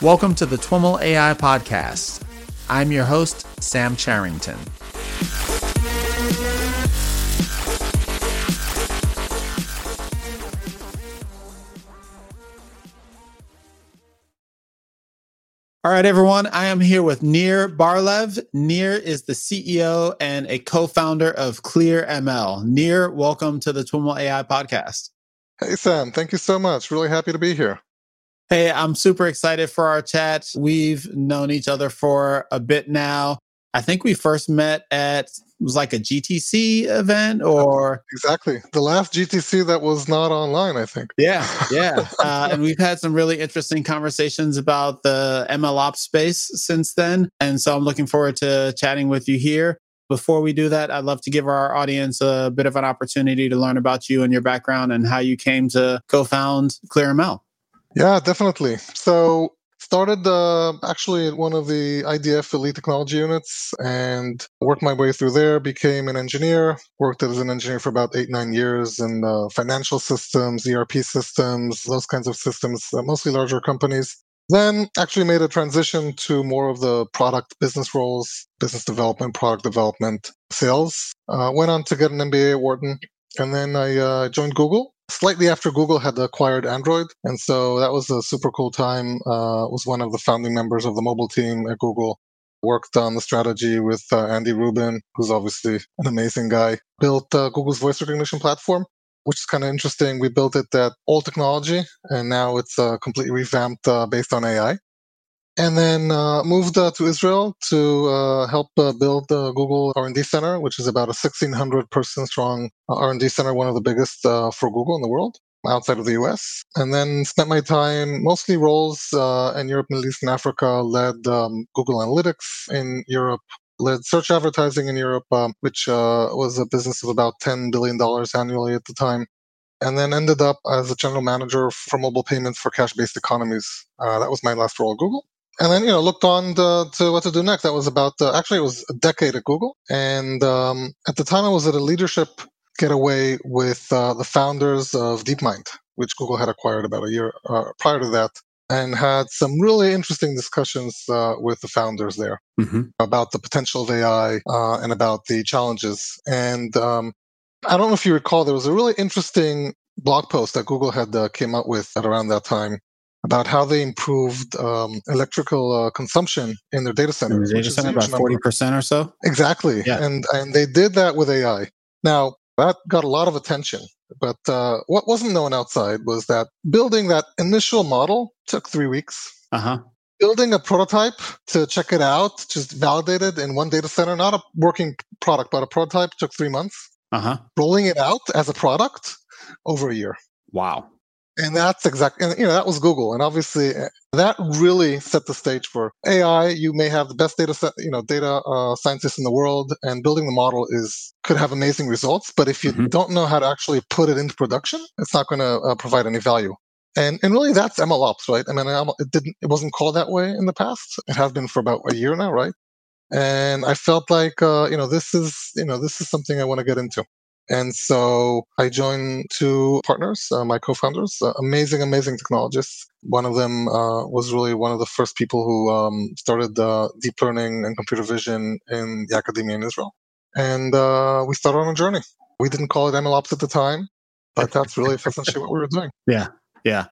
Welcome to the TwiML AI Podcast. I'm your host, Sam Charrington. All right, everyone, I am here with Nir Barlev. Nir is the CEO and a co-founder of ClearML. Nir, welcome to the TwiML AI Podcast. Hey, Sam. Thank you so much. Really happy to be here. Hey, I'm super excited for our chat. We've known each other for a bit now. I think we first met at, it was like a GTC event or... Exactly. The last GTC that was not online, I think. Yeah. And we've had some really interesting conversations about the MLOps space since then. And so I'm looking forward to chatting with you here. Before we do that, I'd love to give our audience a bit of an opportunity to learn about you and your background and how you came to co-found ClearML. Yeah, definitely. So started actually at one of the IDF elite technology units and worked my way through there, became an engineer, worked as an engineer for about 8-9 years in financial systems, ERP systems, those kinds of systems, mostly larger companies. Then actually made a transition to more of the product business roles, business development, product development, sales. Went on to get an MBA at Wharton, and then I joined Google. Slightly after Google had acquired Android. And so that was a super cool time. Was one of the founding members of the mobile team at Google. Worked on the strategy with Andy Rubin, who's obviously an amazing guy. Built Google's voice recognition platform, which is kind of interesting. We built it at old technology, and now it's completely revamped based on AI. And then moved to Israel to help build the Google R&D Center, which is about a 1,600-person strong R&D center, one of the biggest for Google in the world, outside of the US. And then spent my time, mostly roles in Europe, Middle East, and Africa, led Google Analytics in Europe, led search advertising in Europe, which was a business of about $10 billion annually at the time. And then ended up as a general manager for mobile payments for cash-based economies. That was my last role at Google. And then, looked on to what to do next. That was about, actually, it was a decade at Google. And at the time, I was at a leadership getaway with the founders of DeepMind, which Google had acquired about a year prior to that, and had some really interesting discussions with the founders there about the potential of AI and about the challenges. And I don't know if you recall, there was a really interesting blog post that Google had came out with at around that time about how they improved electrical consumption in their data centers. Data center about 40% or so? Exactly. Yeah. And they did that with AI. Now, that got a lot of attention. But what wasn't known outside was that building that initial model took 3 weeks. Building a prototype to check it out, just validated in one data center, not a working product, but a prototype, took 3 months. Rolling it out as a product over a year. Wow. And that's exactly, that was Google. And obviously, that really set the stage for AI. You may have the best data scientists in the world, and building the model could have amazing results. But if you don't know how to actually put it into production, it's not going to provide any value. And really, that's MLOps, right? I mean, it wasn't called that way in the past. It has been for about a year now, right? And I felt like, this is something I want to get into. And so I joined two partners, my co-founders, amazing, amazing technologists. One of them was really one of the first people who started deep learning and computer vision in the academia in Israel. And we started on a journey. We didn't call it MLOps at the time, but that's really essentially what we were doing. Yeah.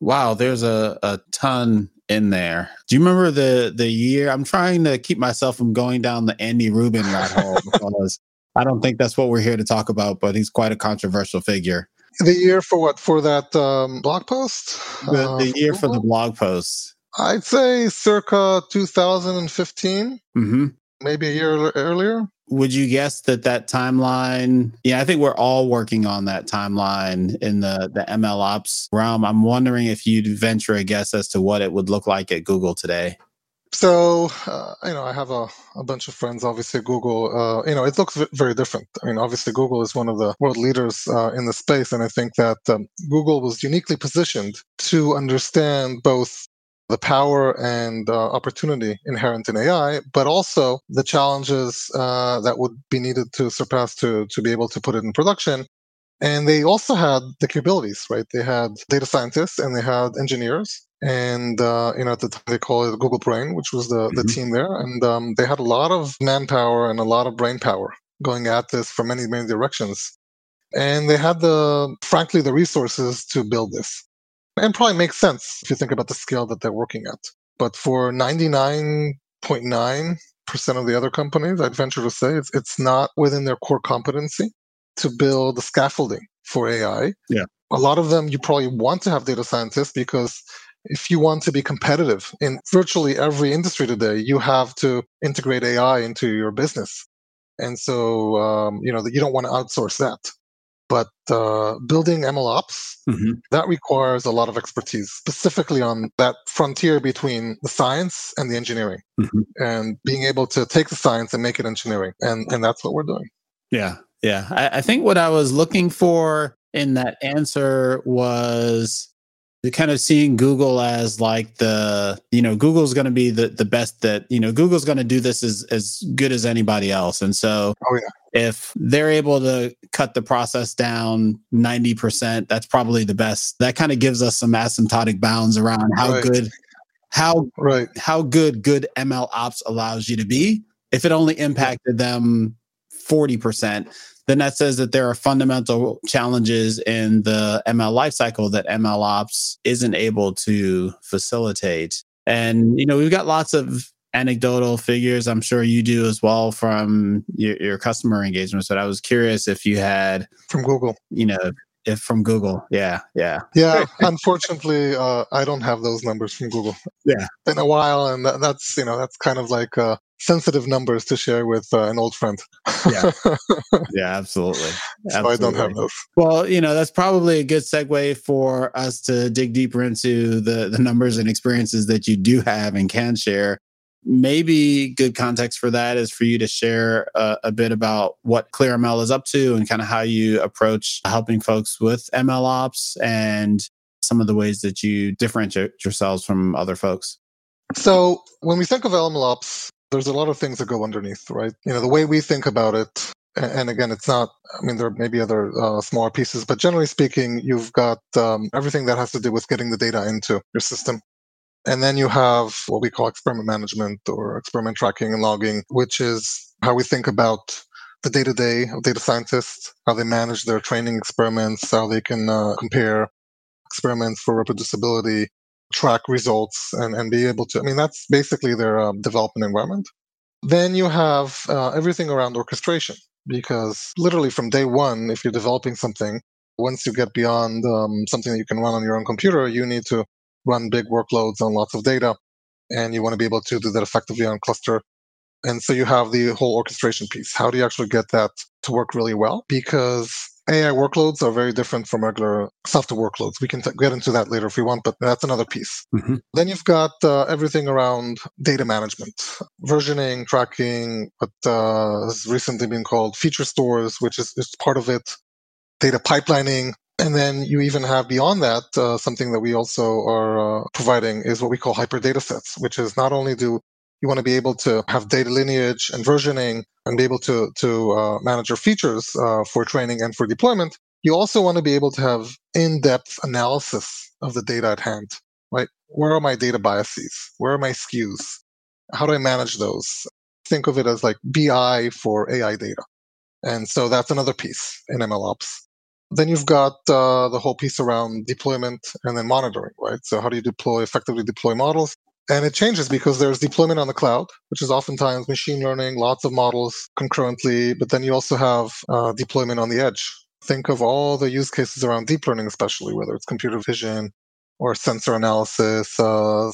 Wow, there's a ton in there. Do you remember the year? I'm trying to keep myself from going down the Andy Rubin rabbit hole because I don't think that's what we're here to talk about, but he's quite a controversial figure. The year for what? For that blog post? The year for the blog post. I'd say circa 2015, maybe a year earlier. Would you guess that timeline? Yeah, I think we're all working on that timeline in the MLOps realm. I'm wondering if you'd venture a guess as to what it would look like at Google today. So, I have a bunch of friends, obviously, at Google. It looks very different. I mean, obviously, Google is one of the world leaders in the space. And I think that Google was uniquely positioned to understand both the power and opportunity inherent in AI, but also the challenges that would be needed to surpass to be able to put it in production. And they also had the capabilities, right? They had data scientists and they had engineers And, at the time they called it Google Brain, which was the team there. And they had a lot of manpower and a lot of brain power going at this from many, many directions. And they had frankly, the resources to build this. And probably makes sense if you think about the scale that they're working at. But for 99.9% of the other companies, I'd venture to say it's not within their core competency to build the scaffolding for AI. Yeah. A lot of them, you probably want to have data scientists because if you want to be competitive in virtually every industry today, you have to integrate AI into your business. And so, you don't want to outsource that. But building MLOps, that requires a lot of expertise, specifically on that frontier between the science and the engineering, and being able to take the science and make it engineering. And that's what we're doing. Yeah. I think what I was looking for in that answer was you're kind of seeing Google as like Google's going to be the best that, Google's going to do this as good as anybody else. And so if they're able to cut the process down 90%, that's probably the best. That kind of gives us some asymptotic bounds around how good MLOps allows you to be. If it only impacted them 40%, then that says that there are fundamental challenges in the ML lifecycle that MLOps isn't able to facilitate. And, we've got lots of anecdotal figures, I'm sure you do as well, from your customer engagements. But I was curious if you had... From Google. From Google. Yeah. Yeah, unfortunately, I don't have those numbers from Google. Yeah. It's been a while, and that's, that's kind of like... sensitive numbers to share with an old friend. Yeah, absolutely. So I don't have those. Well, that's probably a good segue for us to dig deeper into the numbers and experiences that you do have and can share. Maybe good context for that is for you to share a bit about what ClearML is up to and kind of how you approach helping folks with MLOps and some of the ways that you differentiate yourselves from other folks. So when we think of MLOps, there's a lot of things that go underneath, right? The way we think about it, and again, it's not, there may be other smaller pieces, but generally speaking, you've got everything that has to do with getting the data into your system. And then you have what we call experiment management or experiment tracking and logging, which is how we think about the day-to-day of data scientists, how they manage their training experiments, how they can compare experiments for reproducibility, track results and be able to, that's basically their development environment. Then you have everything around orchestration, because literally from day one, if you're developing something, once you get beyond something that you can run on your own computer, you need to run big workloads on lots of data, and you want to be able to do that effectively on cluster. And so you have the whole orchestration piece. How do you actually get that to work really well? Because AI workloads are very different from regular software workloads. We can get into that later if we want, but that's another piece. Then you've got everything around data management, versioning, tracking, what has recently been called feature stores, which is part of it, data pipelining. And then you even have beyond that, something that we also are providing is what we call hyper data sets, which is not only do you want to be able to have data lineage and versioning and be able to manage your features for training and for deployment. You also want to be able to have in-depth analysis of the data at hand, right? Where are my data biases? Where are my SKUs? How do I manage those? Think of it as like BI for AI data. And so that's another piece in MLOps. Then you've got the whole piece around deployment and then monitoring, right? So how do you effectively deploy models? And it changes because there's deployment on the cloud, which is oftentimes machine learning, lots of models concurrently, but then you also have deployment on the edge. Think of all the use cases around deep learning, especially whether it's computer vision or sensor analysis,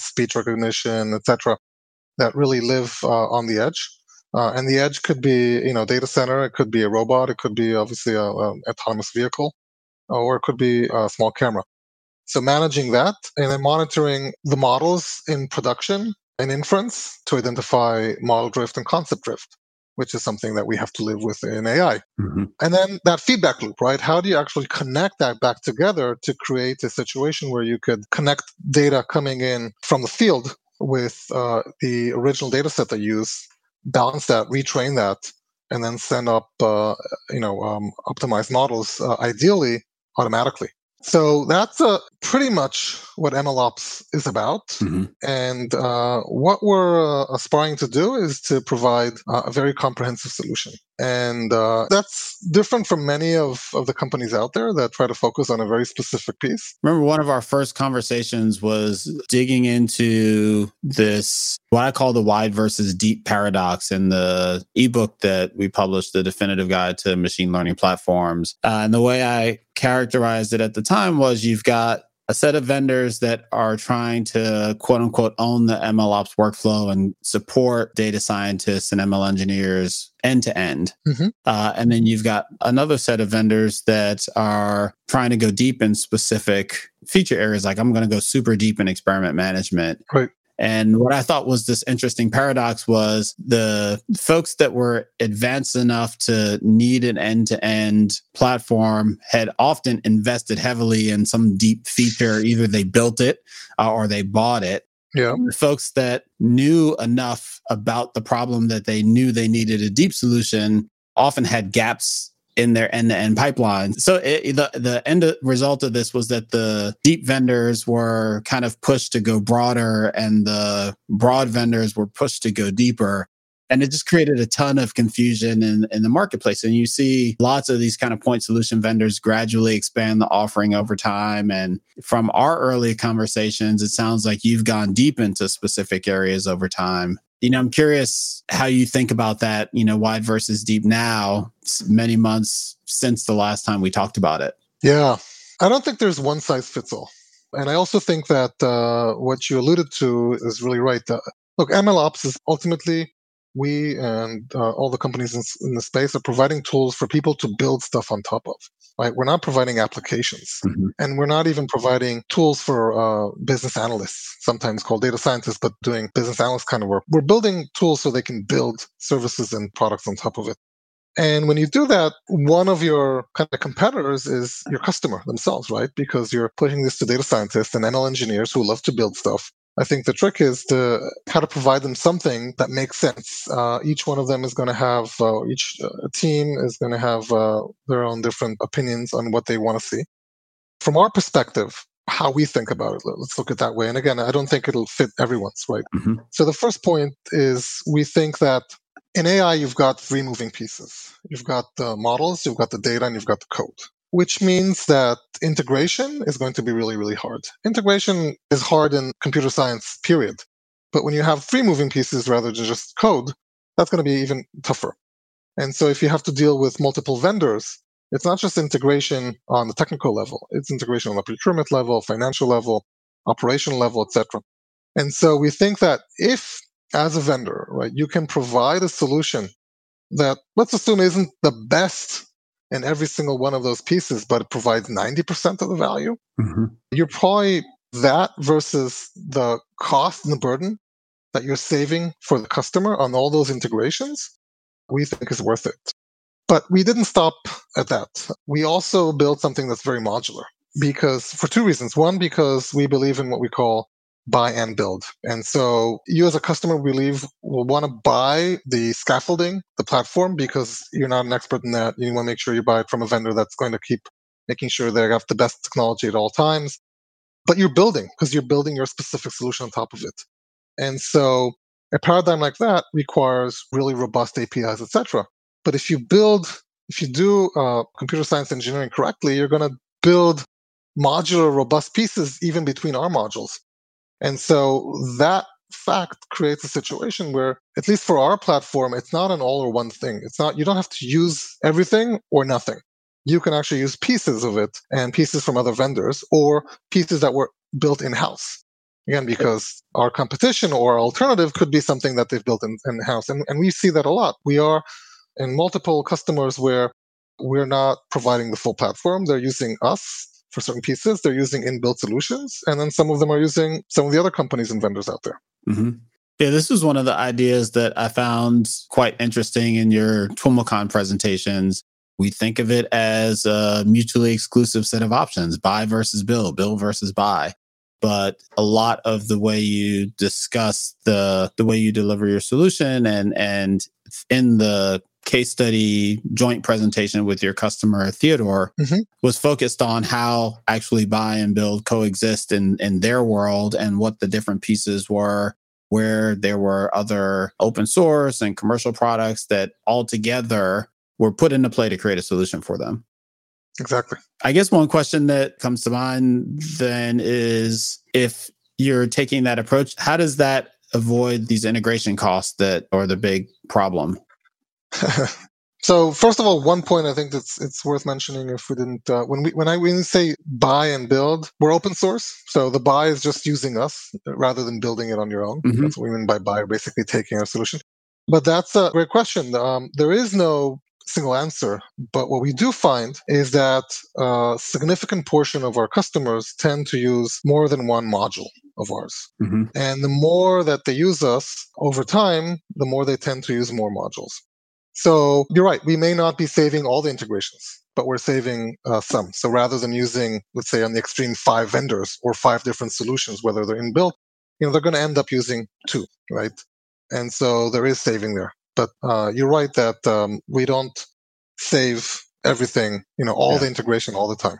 speech recognition, etc., that really live on the edge. And the edge could be, data center, it could be a robot, it could be obviously an autonomous vehicle, or it could be a small camera. So managing that and then monitoring the models in production and inference to identify model drift and concept drift, which is something that we have to live with in AI. And then that feedback loop, right? How do you actually connect that back together to create a situation where you could connect data coming in from the field with the original data set they use, balance that, retrain that, and then send up optimized models, ideally automatically. So that's pretty much what MLOps is about. Mm-hmm. And what we're aspiring to do is to provide a very comprehensive solution. And that's different from many of the companies out there that try to focus on a very specific piece. Remember, one of our first conversations was digging into this, what I call the wide versus deep paradox in the ebook that we published, The Definitive Guide to Machine Learning Platforms. And the way I characterized it at the time was you've got a set of vendors that are trying to, quote unquote, own the MLOps workflow and support data scientists and ML engineers end-to-end. Mm-hmm. And then you've got another set of vendors that are trying to go deep in specific feature areas. Like, I'm going to go super deep in experiment management. Right. And what I thought was this interesting paradox was the folks that were advanced enough to need an end-to-end platform had often invested heavily in some deep feature. Either they built it or they bought it. Yeah. The folks that knew enough about the problem that they knew they needed a deep solution often had gaps in their end-to-end pipeline. So the end result of this was that the deep vendors were kind of pushed to go broader and the broad vendors were pushed to go deeper. And it just created a ton of confusion in the marketplace. And you see lots of these kind of point solution vendors gradually expand the offering over time. And from our early conversations, it sounds like you've gone deep into specific areas over time. You know, I'm curious how you think about that, you know, wide versus deep now, many months since the last time we talked about it. Yeah. I don't think there's one size fits all. And I also think that what you alluded to is really right. Look, MLOps is ultimately, we and all the companies in the space are providing tools for people to build stuff on top of, right? We're not providing applications, mm-hmm. and we're not even providing tools for business analysts, sometimes called data scientists, but doing business analyst kind of work. We're building tools so they can build services and products on top of it. And when you do that, one of your kind of competitors is your customer themselves, right? Because you're pushing this to data scientists and ML engineers who love to build stuff. I think the trick is how to provide them something that makes sense. Each one of them is going to have, each team is going to have their own different opinions on what they want to see. From our perspective, how we think about it, let's look at that way. And again, I don't think it'll fit everyone's, right? Mm-hmm. So the first point is we think that in AI, you've got three moving pieces. You've got the models, you've got the data, and you've got the code. Which means that integration is going to be really, really hard. Integration is hard in computer science, period. But when you have three moving pieces rather than just code, that's going to be even tougher. And so if you have to deal with multiple vendors, it's not just integration on the technical level. It's integration on the procurement level, financial level, operational level, etc. And so we think that if, as a vendor, right, you can provide a solution that, let's assume, isn't the best in every single one of those pieces, but it provides 90% of the value, mm-hmm. you're probably that versus the cost and the burden that you're saving for the customer on all those integrations, we think is worth it. But we didn't stop at that. We also built something that's very modular because for two reasons. One, because we believe in what we call buy and build. And so you as a customer, we believe, will want to buy the scaffolding, the platform, because you're not an expert in that. You want to make sure you buy it from a vendor that's going to keep making sure they have the best technology at all times. But you're building, because you're building your specific solution on top of it. And so a paradigm like that requires really robust APIs, etc. But if you build, if you do computer science engineering correctly, you're going to build modular, robust pieces even between our modules. And so that fact creates a situation where, at least for our platform, it's not an all or one thing. It's not, you don't have to use everything or nothing. You can actually use pieces of it and pieces from other vendors or pieces that were built in-house. Again, because our competition or alternative could be something that they've built in-house. And we see that a lot. We are in multiple customers where we're not providing the full platform. They're using us for certain pieces, they're using inbuilt solutions, and then some of them are using some of the other companies and vendors out there. Mm-hmm. Yeah, this is one of the ideas that I found quite interesting in your TwiMLCon presentations. We think of it as a mutually exclusive set of options, buy versus build, build versus buy. But a lot of the way you discuss the way you deliver your solution and in the case study joint presentation with your customer, Theodore, was focused on how actually buy and build coexist in their world and what the different pieces were, where there were other open source and commercial products that all together were put into play to create a solution for them. Exactly. I guess one question that comes to mind then is, if you're taking that approach, how does that avoid these integration costs that are the big problem? So first of all, one point I think it's worth mentioning, if we didn't when we say buy and build, we're open source. So the buy is just using us rather than building it on your own. Mm-hmm. That's what we mean by buy, basically taking our solution. But that's a great question. There is no single answer. But what we do find is that a significant portion of our customers tend to use more than one module of ours. Mm-hmm. And the more that they use us over time, the more they tend to use more modules. So you're right, we may not be saving all the integrations, but we're saving some. So rather than using, let's say on the extreme, 5 vendors or 5 different solutions, whether they're inbuilt, they're going to end up using 2, right? And so there is saving there. But you're right that we don't save everything, all the integration all the time.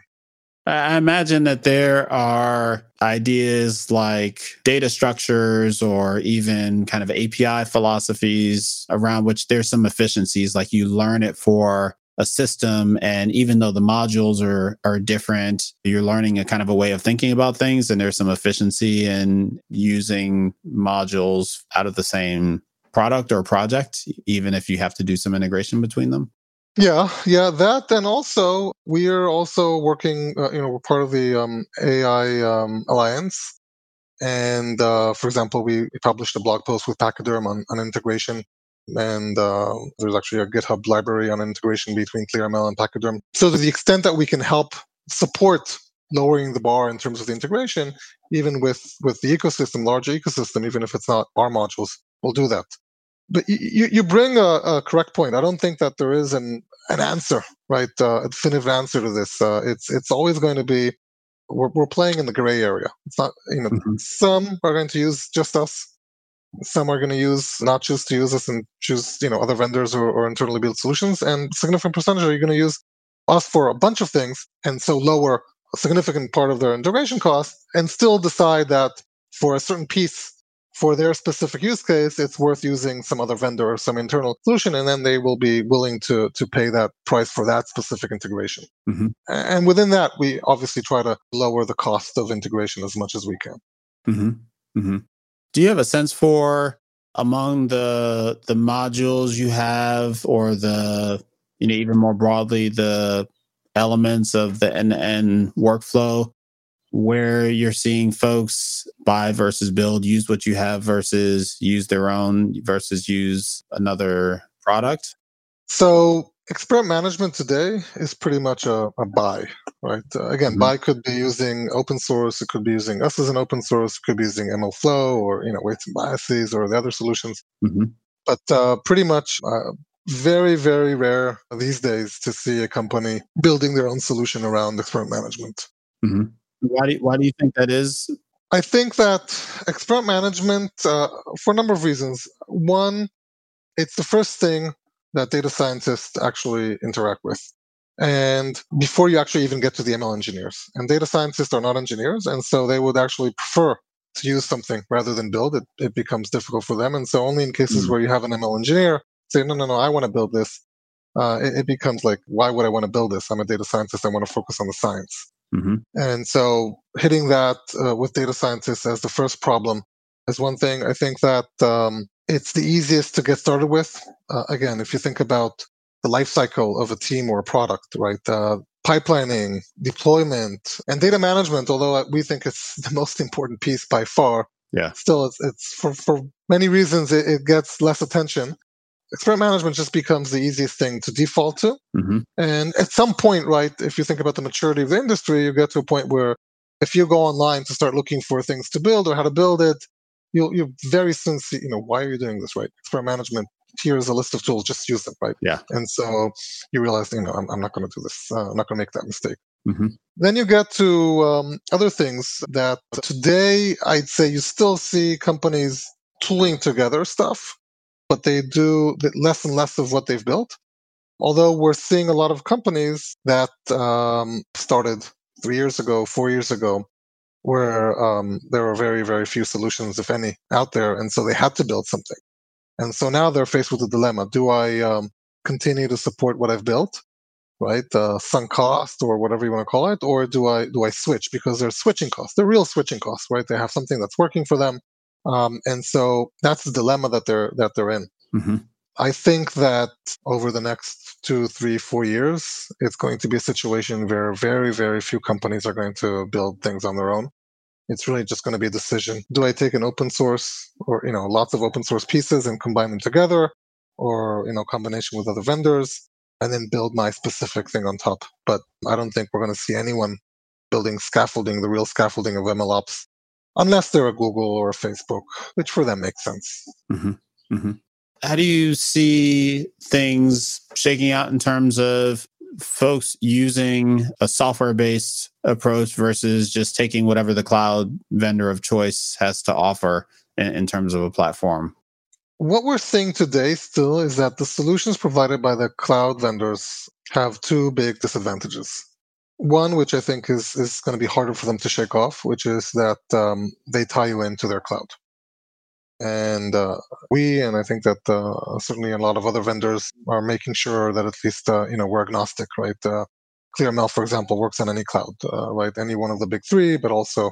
I imagine that there are ideas like data structures or even kind of API philosophies around which there's some efficiencies, like you learn it for a system. And even though the modules are different, you're learning a kind of a way of thinking about things. And there's some efficiency in using modules out of the same product or project, even if you have to do some integration between them. Yeah, that. And also, we are also working, we're part of the AI Alliance. And for example, we published a blog post with Pachyderm on integration. And there's actually a GitHub library on integration between ClearML and Pachyderm. So to the extent that we can help support lowering the bar in terms of the integration, even with the ecosystem, larger ecosystem, even if it's not our modules, we'll do that. But you bring a correct point. I don't think that there is an answer, right? A definitive answer to this. It's always going to be, we're playing in the gray area. It's not, some are going to use just us. Some are going to not choose to use us and choose, other vendors or internally built solutions. And significant percentage are going to use us for a bunch of things, and so lower a significant part of their integration cost, and still decide that for a certain piece, for their specific use case, it's worth using some other vendor or some internal solution, and then they will be willing to pay that price for that specific integration. Mm-hmm. And within that, we obviously try to lower the cost of integration as much as we can. Mm-hmm. Mm-hmm. Do you have a sense for, among the modules you have, or even more broadly, the elements of the end-to-end workflow, where you're seeing folks buy versus build, use what you have versus use their own versus use another product? So experiment management today is pretty much a buy, right? Buy could be using open source. It could be using us as an open source. It could be using MLflow or, Weights and Biases or the other solutions. Mm-hmm. But pretty much very, very rare these days to see a company building their own solution around experiment management. Mm-hmm. Why do you think that is? I think that experiment management, for a number of reasons. One, it's the first thing that data scientists actually interact with. And before you actually even get to the ML engineers. And data scientists are not engineers, and so they would actually prefer to use something rather than build it. It becomes difficult for them. And so only in cases where you have an ML engineer say, no, I want to build this. It becomes like, why would I want to build this? I'm a data scientist. I want to focus on the science. Mm-hmm. And so hitting that with data scientists as the first problem is one thing. I think that it's the easiest to get started with. If you think about the life cycle of a team or a product, right? Pipelining, deployment, and data management, although we think it's the most important piece by far. Yeah. Still, it's for many reasons, it gets less attention. Experiment management just becomes the easiest thing to default to. Mm-hmm. And at some point, right, if you think about the maturity of the industry, you get to a point where if you go online to start looking for things to build or how to build it, you'll very soon see, why are you doing this, right? Experiment management, here's a list of tools, just use them, right? Yeah. And so you realize, I'm not going to do this. I'm not going to make that mistake. Mm-hmm. Then you get to other things that today I'd say you still see companies tooling together stuff. but they do less and less of what they've built. Although we're seeing a lot of companies that started 3 years ago, 4 years ago, where there were very, very few solutions, if any, out there. And so they had to build something. And so now they're faced with a dilemma. Do I continue to support what I've built, right? Sunk cost or whatever you want to call it, or do I switch? Because they're switching costs. They're real switching costs, right? They have something that's working for them. And so that's the dilemma that they're in. Mm-hmm. I think that over the next 2, 3, 4 years, it's going to be a situation where very, very few companies are going to build things on their own. It's really just going to be a decision. Do I take an open source or, lots of open source pieces and combine them together or, combination with other vendors and then build my specific thing on top? But I don't think we're going to see anyone building scaffolding, the real scaffolding of MLOps, unless they're a Google or a Facebook, which for them makes sense. Mm-hmm. Mm-hmm. How do you see things shaking out in terms of folks using a software-based approach versus just taking whatever the cloud vendor of choice has to offer in terms of a platform? What we're seeing today still is that the solutions provided by the cloud vendors have two big disadvantages. One, which I think is going to be harder for them to shake off, which is that they tie you into their cloud. And I think that certainly a lot of other vendors are making sure that at least, we're agnostic, right? ClearML, for example, works on any cloud, right? Any one of the big three, but also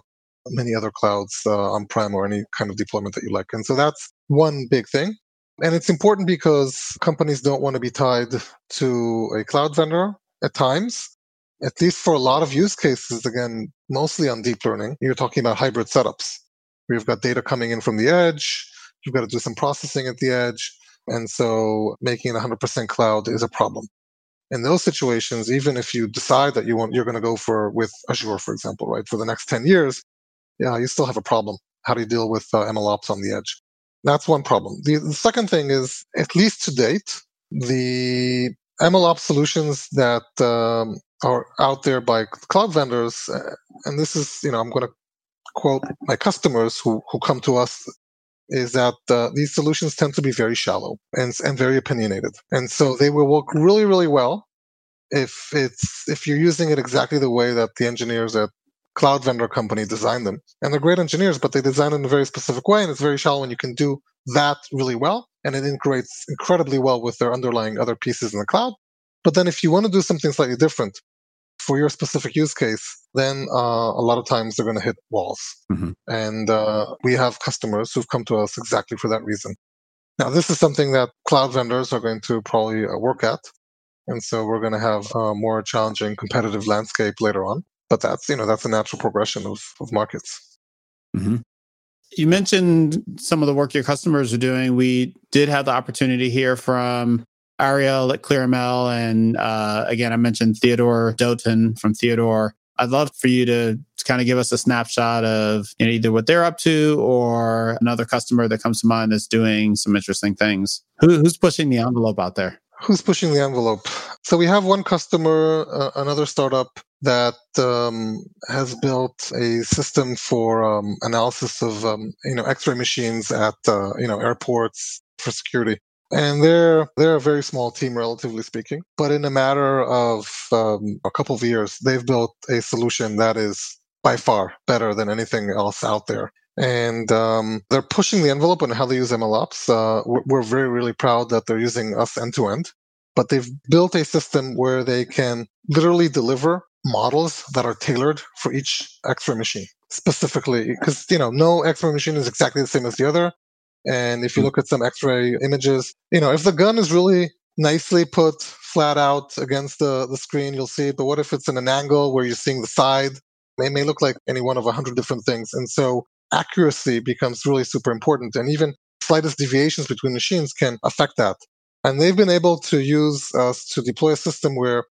many other clouds on-prem or any kind of deployment that you like. And so that's one big thing. And it's important because companies don't want to be tied to a cloud vendor at times, at least for a lot of use cases, again, mostly on deep learning. You're talking about hybrid setups. You've got data coming in from the edge. You've got to do some processing at the edge. And so making it 100% cloud is a problem. In those situations, even if you decide that you're going to go with Azure, for example, right, for the next 10 years, you still have a problem. How do you deal with MLOps on the edge? That's one problem. The second thing is, at least to date, the MLOps solutions that are out there by cloud vendors, and this is, I'm going to quote my customers who come to us, is that these solutions tend to be very shallow and very opinionated. And so they will work really, really well if you're using it exactly the way that the engineers at cloud vendor company designed them. And they're great engineers, but they designed it in a very specific way, and it's very shallow, and you can do that really well, and it integrates incredibly well with their underlying other pieces in the cloud. But then if you want to do something slightly different for your specific use case, then a lot of times they're going to hit walls. Mm-hmm. And we have customers who've come to us exactly for that reason. Now, this is something that cloud vendors are going to probably work at. And so we're going to have a more challenging competitive landscape later on. But that's a natural progression of markets. Mm-hmm. You mentioned some of the work your customers are doing. We did have the opportunity here from Ariel at ClearML, and again, I mentioned Theodore Doughton from Theodore. I'd love for you to kind of give us a snapshot of either what they're up to or another customer that comes to mind that's doing some interesting things. Who's pushing the envelope out there? Who's pushing the envelope? So we have one customer, another startup that has built a system for analysis of X-ray machines at airports for security. And they're a very small team, relatively speaking. But in a matter of a couple of years, they've built a solution that is by far better than anything else out there. And they're pushing the envelope on how they use MLOps. We're very, really proud that they're using us end-to-end. But they've built a system where they can literally deliver models that are tailored for each X-ray machine, specifically. Because, no X-ray machine is exactly the same as the other. And if you look at some X-ray images, if the gun is really nicely put flat out against the screen, you'll see it. But what if it's in an angle where you're seeing the side? It may look like any one of 100 different things. And so accuracy becomes really super important. And even slightest deviations between machines can affect that. And they've been able to use us to deploy a system where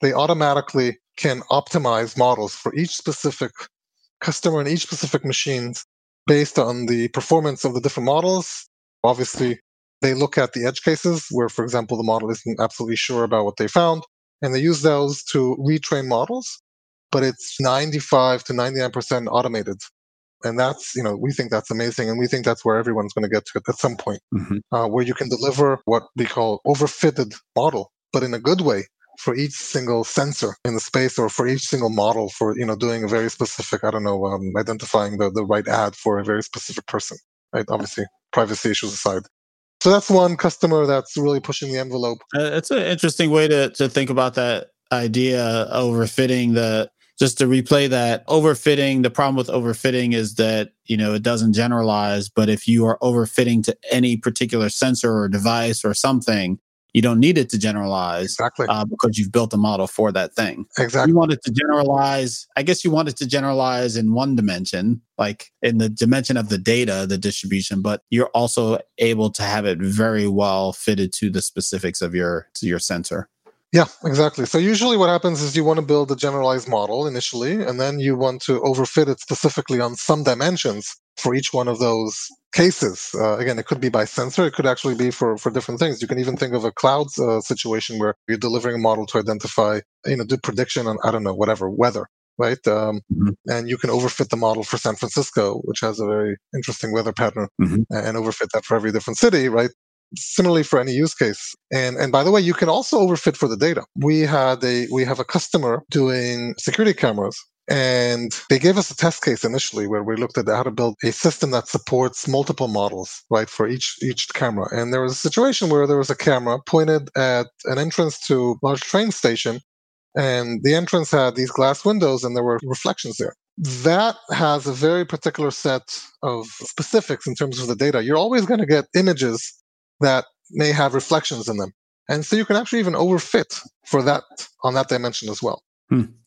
they automatically can optimize models for each specific customer and each specific machines, based on the performance of the different models. Obviously, they look at the edge cases where, for example, the model isn't absolutely sure about what they found, and they use those to retrain models, but it's 95 to 99% automated. And that's, you know, we think that's amazing. And we think that's where everyone's going to get to at some point, where you can deliver what we call overfitted model, but in a good way for each single sensor in the space or for each single model for, you know, doing a very specific, I don't know, identifying the right ad for a very specific person, right? Obviously, privacy issues aside. So that's one customer that's really pushing the envelope. It's an interesting way to think about that idea, overfitting the... Just to replay that, overfitting, the problem with overfitting is that, you know, it doesn't generalize, but if you are overfitting to any particular sensor or device or something, you don't need it to generalize because you've built a model for that thing. Exactly. You want it to generalize, I guess you want it to generalize in one dimension, like in the dimension of the data, the distribution, but you're also able to have it very well fitted to the specifics of your sensor. Yeah, exactly. So usually what happens is you want to build a generalized model initially, and then you want to overfit it specifically on some dimensions for each one of those cases. Again, it could be by sensor. It could actually be for different things. You can even think of a cloud situation where you're delivering a model to identify, you know, do prediction on, I don't know, whatever, weather, right? And you can overfit the model for San Francisco, which has a very interesting weather pattern, and overfit that for every different city, right? Similarly for any use case. And by the way, you can also overfit for the data. We have a customer doing security cameras, and they gave us a test case initially where we looked at how to build a system that supports multiple models, right, for each camera. And there was a situation where there was a camera pointed at an entrance to a large train station, and the entrance had these glass windows and there were reflections there. That has a very particular set of specifics in terms of the data. You're always going to get images that may have reflections in them. And so you can actually even overfit for that on that dimension as well.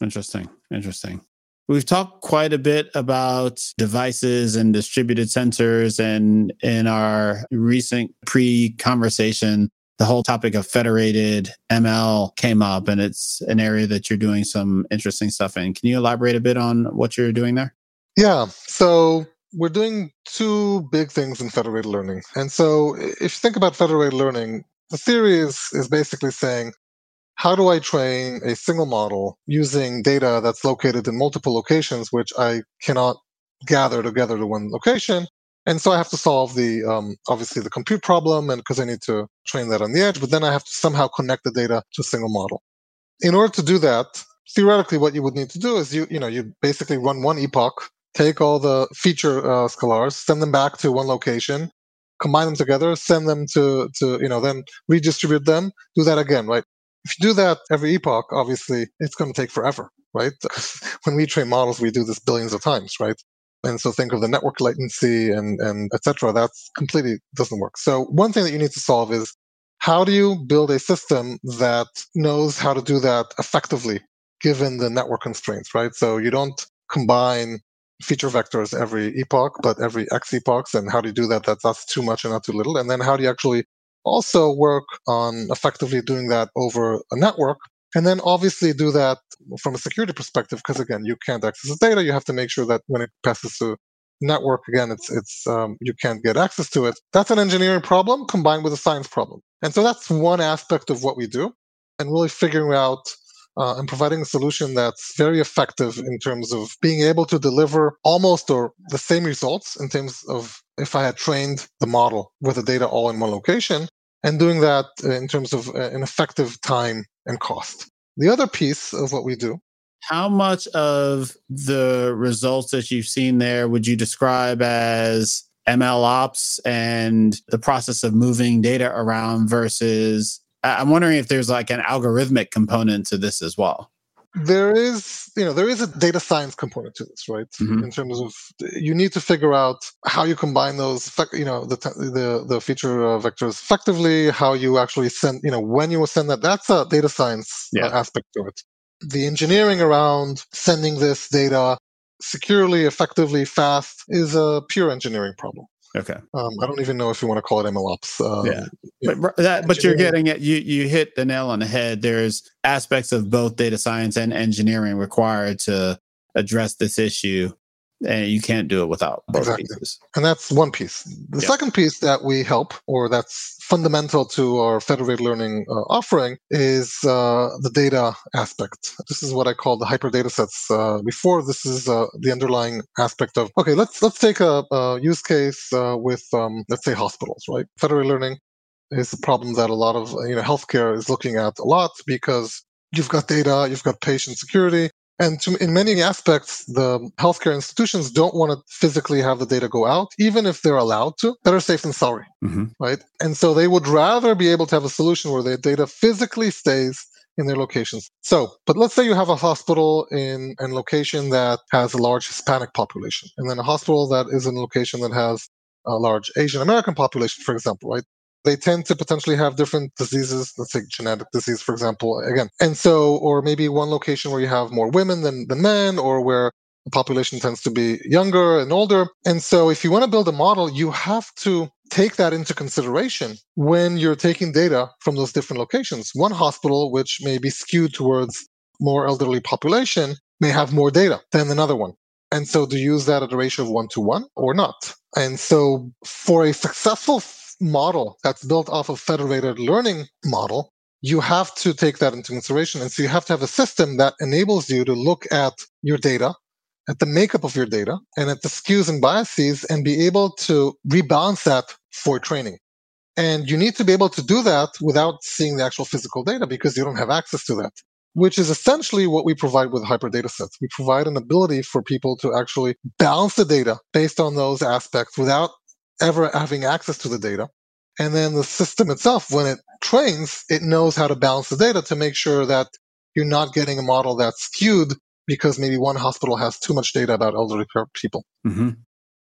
Interesting. We've talked quite a bit about devices and distributed sensors, and in our recent pre-conversation, the whole topic of federated ML came up, and it's an area that you're doing some interesting stuff in. Can you elaborate a bit on what you're doing there? Yeah. So we're doing two big things in federated learning. And so if you think about federated learning, the theory is basically saying, how do I train a single model using data that's located in multiple locations, which I cannot gather together to one location? And so I have to solve the, obviously, the compute problem, and because I need to train that on the edge, but then I have to somehow connect the data to a single model. In order to do that, theoretically, what you would need to do is you basically run one epoch, take all the feature scalars, send them back to one location, combine them together, send them to then redistribute them, do that again, right? If you do that every epoch, obviously, it's going to take forever, right? When we train models, we do this billions of times, right? And so think of the network latency and et cetera. That completely doesn't work. So one thing that you need to solve is, how do you build a system that knows how to do that effectively, given the network constraints, right? So you don't combine feature vectors every epoch, but every X epochs. And how do you do that? That's too much and not too little. And then how do you actually also work on effectively doing that over a network? And then obviously do that from a security perspective, because again, you can't access the data. You have to make sure that when it passes through network, again, it's you can't get access to it. That's an engineering problem combined with a science problem. And so that's one aspect of what we do, and really figuring out and providing a solution that's very effective in terms of being able to deliver almost or the same results in terms of if I had trained the model with the data all in one location, and doing that in terms of an effective time and cost. The other piece of what we do. How much of the results that you've seen there would you describe as MLOps and the process of moving data around versus... I'm wondering if there's like an algorithmic component to this as well. There is a data science component to this, right? In terms of you need to figure out how you combine those, the feature vectors effectively, how you actually send, when you send that. That's a data science aspect to it. The engineering around sending this data securely, effectively, fast is a pure engineering problem. Okay. I don't even know if you want to call it MLOps. But you're getting it. You hit the nail on the head. There's aspects of both data science and engineering required to address this issue. And you can't do it without both pieces. And that's one piece. The second piece that we help, or that's fundamental to our federated learning offering, is the data aspect. This is what I call the hyper data sets. Before, this is the underlying aspect of, okay, let's take a use case with, let's say, hospitals, right? Federated learning is a problem that a lot of healthcare is looking at a lot because you've got data, you've got patient security. And in many aspects, the healthcare institutions don't want to physically have the data go out, even if they're allowed to. Better safe than sorry, right? And so they would rather be able to have a solution where their data physically stays in their locations. So, but let's say you have a hospital in a location that has a large Hispanic population, and then a hospital that is in a location that has a large Asian American population, for example, right? They tend to potentially have different diseases, let's say genetic disease, for example, again. And so, or maybe one location where you have more women than men, or where the population tends to be younger and older. And so if you want to build a model, you have to take that into consideration when you're taking data from those different locations. One hospital, which may be skewed towards more elderly population, may have more data than another one. And so do you use that at a ratio of 1 to 1 or not? And so for a successful model that's built off of federated learning model, you have to take that into consideration. And so you have to have a system that enables you to look at your data, at the makeup of your data, and at the SKUs and biases, and be able to rebalance that for training. And you need to be able to do that without seeing the actual physical data, because you don't have access to that, which is essentially what we provide with hyper data sets. We provide an ability for people to actually balance the data based on those aspects without ever having access to the data. And then the system itself, when it trains, it knows how to balance the data to make sure that you're not getting a model that's skewed because maybe one hospital has too much data about elderly people.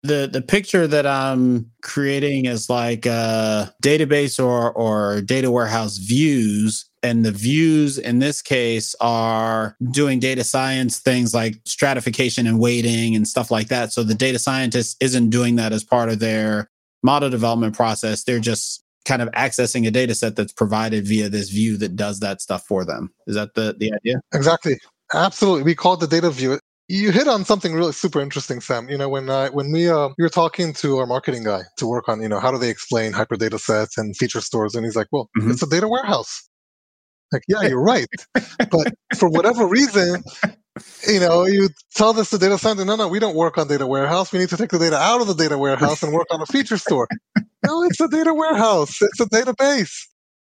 The picture that I'm creating is like a database or data warehouse views. And the views in this case are doing data science things like stratification and weighting and stuff like that. So the data scientist isn't doing that as part of their model development process. They're just kind of accessing a data set that's provided via this view that does that stuff for them. Is that the idea? Exactly. Absolutely. We call it the data view. You hit on something really super interesting, Sam. You know, when we were talking to our marketing guy to work on, how do they explain hyper data sets and feature stores? And he's like, well, it's a data warehouse. Like, yeah, you're right. But for whatever reason, you tell this to data science, no, we don't work on data warehouse. We need to take the data out of the data warehouse and work on a feature store. No, it's a data warehouse. It's a database.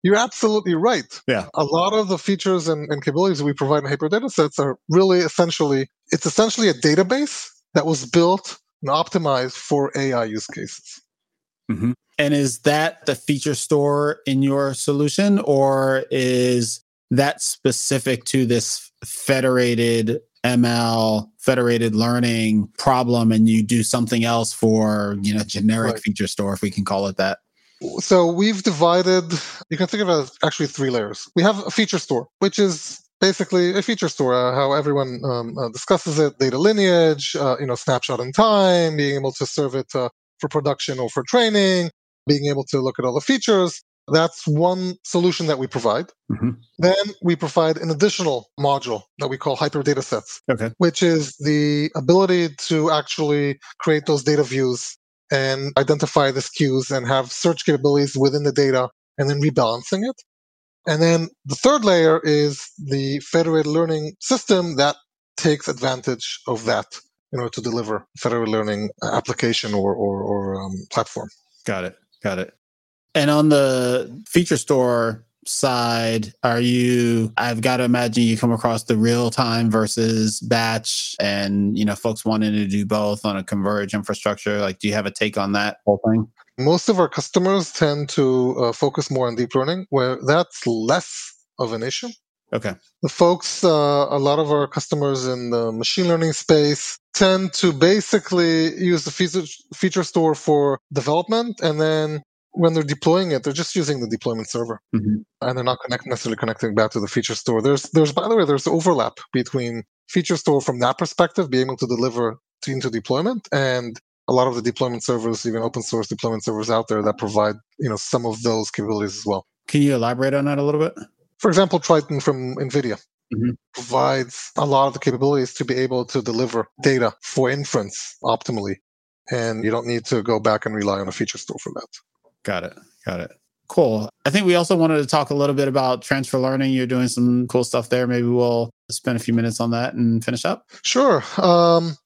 You're absolutely right. Yeah. A lot of the features and capabilities we provide in hyper data sets are really essentially a database that was built and optimized for AI use cases. And is that the feature store in your solution, or is that specific to this federated ML, federated learning problem, and you do something else for, generic feature store, if we can call it that? So we've divided, you can think of it as actually 3 layers. We have a feature store, which is basically a feature store, how everyone discusses it, data lineage, snapshot in time, being able to serve it for production or for training, being able to look at all the features. That's one solution that we provide. Then we provide an additional module that we call hyper data sets, which is the ability to actually create those data views and identify the SKUs and have search capabilities within the data and then rebalancing it. And then the third layer is the federated learning system that takes advantage of that in order to deliver federated learning application or platform. Got it. And on the feature store side, I've got to imagine you come across the real time versus batch and, folks wanting to do both on a converged infrastructure. Like, do you have a take on that whole thing? Most of our customers tend to focus more on deep learning, where that's less of an issue. Okay. The folks, a lot of our customers in the machine learning space tend to basically use the feature store for development. And then when they're deploying it, they're just using the deployment server. And they're not necessarily connecting back to the feature store. By the way, there's overlap between feature store from that perspective, being able to deliver into deployment, and a lot of the deployment servers, even open source deployment servers out there that provide, some of those capabilities as well. Can you elaborate on that a little bit? For example, Triton from NVIDIA. provides a lot of the capabilities to be able to deliver data for inference optimally. And you don't need to go back and rely on a feature store for that. Got it. Cool. I think we also wanted to talk a little bit about transfer learning. You're doing some cool stuff there. Maybe we'll spend a few minutes on that and finish up. Sure.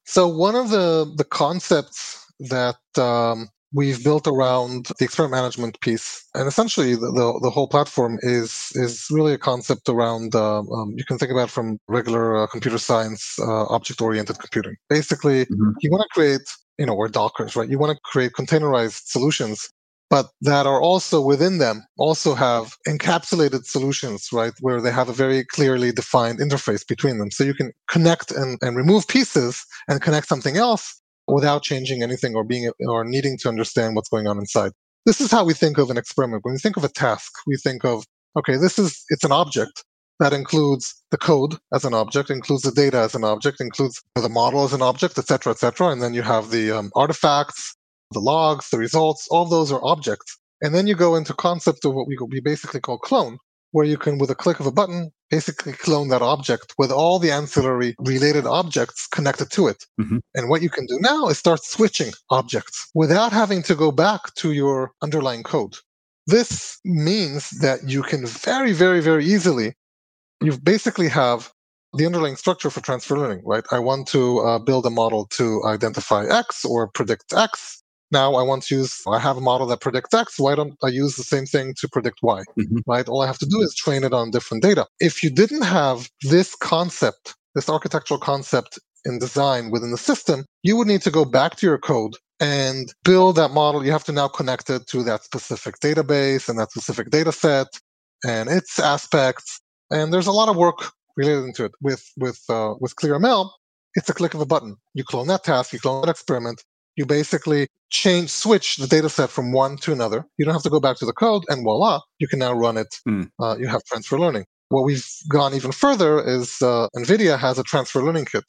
So one of the concepts that we've built around the experiment management piece, and essentially the whole platform is really a concept around, you can think about it from regular computer science, object-oriented computing. Basically, you want to create, or Dockers, right? You want to create containerized solutions, but that are also within them also have encapsulated solutions, right? Where they have a very clearly defined interface between them. So you can connect and remove pieces and connect something else without changing anything or needing to understand what's going on inside. This is how we think of an experiment. When we think of a task, we think of, okay, it's an object that includes the code as an object, includes the data as an object, includes the model as an object, et cetera, and then you have the artifacts, the logs, the results, all those are objects. And then you go into concept of what we basically call clone, where you can, with a click of a button, basically clone that object with all the ancillary related objects connected to it. And what you can do now is start switching objects without having to go back to your underlying code. This means that you can very, very, very easily, you basically have the underlying structure for transfer learning, right? I want to build a model to identify X or predict X. Now I have a model that predicts X. Why don't I use the same thing to predict Y, right? All I have to do is train it on different data. If you didn't have this concept, this architectural concept in design within the system, you would need to go back to your code and build that model. You have to now connect it to that specific database and that specific data set and its aspects. And there's a lot of work related to it. With ClearML, it's a click of a button. You clone that task, you clone that experiment, you basically switch the data set from one to another. You don't have to go back to the code, and voila, you can now run it. You have transfer learning. What we've gone even further is NVIDIA has a transfer learning kit.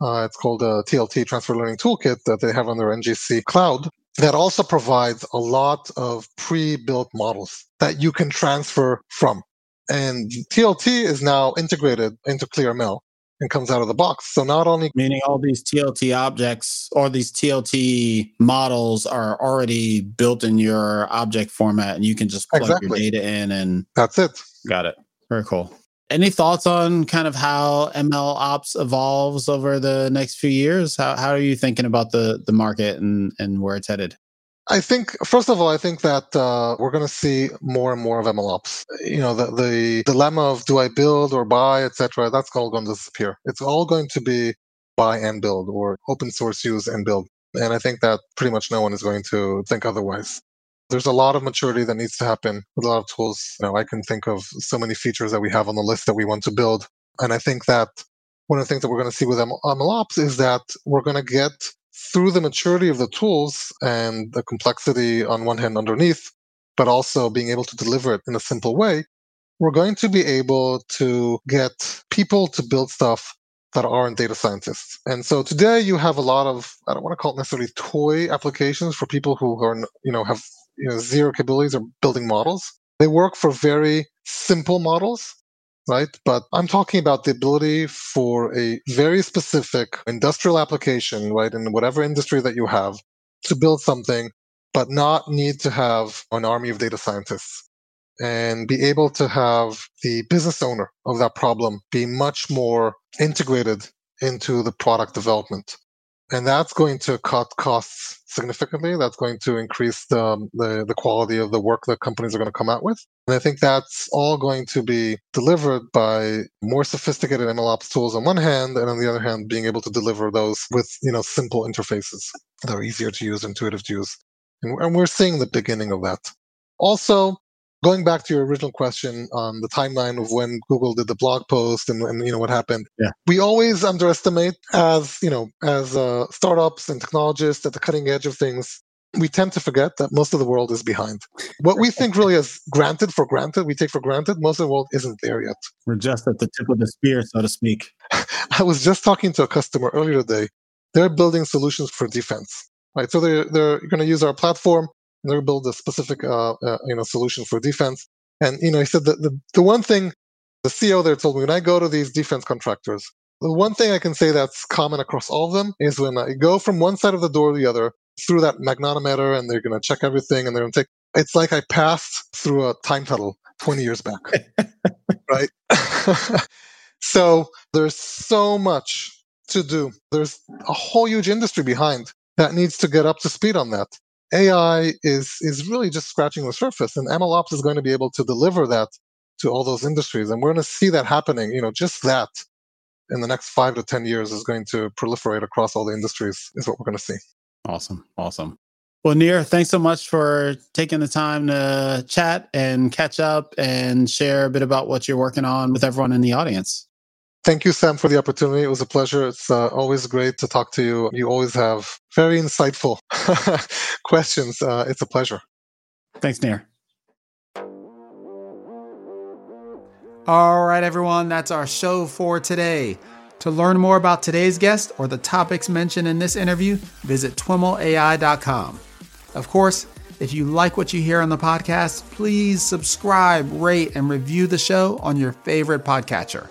It's called a TLT Transfer Learning Toolkit that they have on their NGC cloud that also provides a lot of pre-built models that you can transfer from. And TLT is now integrated into ClearML and comes out of the box. So not only... Meaning all these TLT objects or these TLT models are already built in your object format and you can just plug your data in and... That's it. Got it. Very cool. Any thoughts on kind of how MLOps evolves over the next few years? How are you thinking about the market and where it's headed? I think, first of all, that we're going to see more and more of MLOps. The dilemma of do I build or buy, et cetera, that's all going to disappear. It's all going to be buy and build or open source use and build. And I think that pretty much no one is going to think otherwise. There's a lot of maturity that needs to happen with a lot of tools. I can think of so many features that we have on the list that we want to build. And I think that one of the things that we're going to see with MLOps is that we're going to get through the maturity of the tools and the complexity on one hand underneath, but also being able to deliver it in a simple way, we're going to be able to get people to build stuff that aren't data scientists. And so today you have a lot of, I don't want to call it necessarily toy applications for people who are, have zero capabilities or building models. They work for very simple models, right? But I'm talking about the ability for a very specific industrial application, right, in whatever industry that you have, to build something, but not need to have an army of data scientists and be able to have the business owner of that problem be much more integrated into the product development. And that's going to cut costs significantly. That's going to increase the quality of the work that companies are going to come out with. And I think that's all going to be delivered by more sophisticated MLOps tools on one hand, and on the other hand, being able to deliver those with simple interfaces that are easier to use, intuitive to use. And we're seeing the beginning of that. Also, going back to your original question on the timeline of when Google did the blog post and what happened, we always underestimate as startups and technologists at the cutting edge of things, we tend to forget that most of the world is behind. What we think really is we take for granted, most of the world isn't there yet. We're just at the tip of the spear, so to speak. I was just talking to a customer earlier today. They're building solutions for defense, right? So they're going to use our platform. And they build a specific solution for defense. And he said that the one thing the CEO there told me, when I go to these defense contractors, the one thing I can say that's common across all of them is when I go from one side of the door to the other through that magnetometer, and they're going to check everything, and they're going to take, it's like I passed through a time tunnel 20 years back, right? So there's so much to do. There's a whole huge industry behind that needs to get up to speed on that. AI is really just scratching the surface, and MLOps is going to be able to deliver that to all those industries. And we're going to see that happening, you know, just that in the next 5 to 10 years is going to proliferate across all the industries is what we're going to see. Awesome. Awesome. Well, Nir, thanks so much for taking the time to chat and catch up and share a bit about what you're working on with everyone in the audience. Thank you, Sam, for the opportunity. It was a pleasure. It's always great to talk to you. You always have very insightful questions. It's a pleasure. Thanks, Nir. All right, everyone, that's our show for today. To learn more about today's guest or the topics mentioned in this interview, visit TwiMLAI.com. Of course, if you like what you hear on the podcast, please subscribe, rate, and review the show on your favorite podcatcher.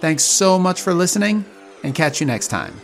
Thanks so much for listening, and catch you next time.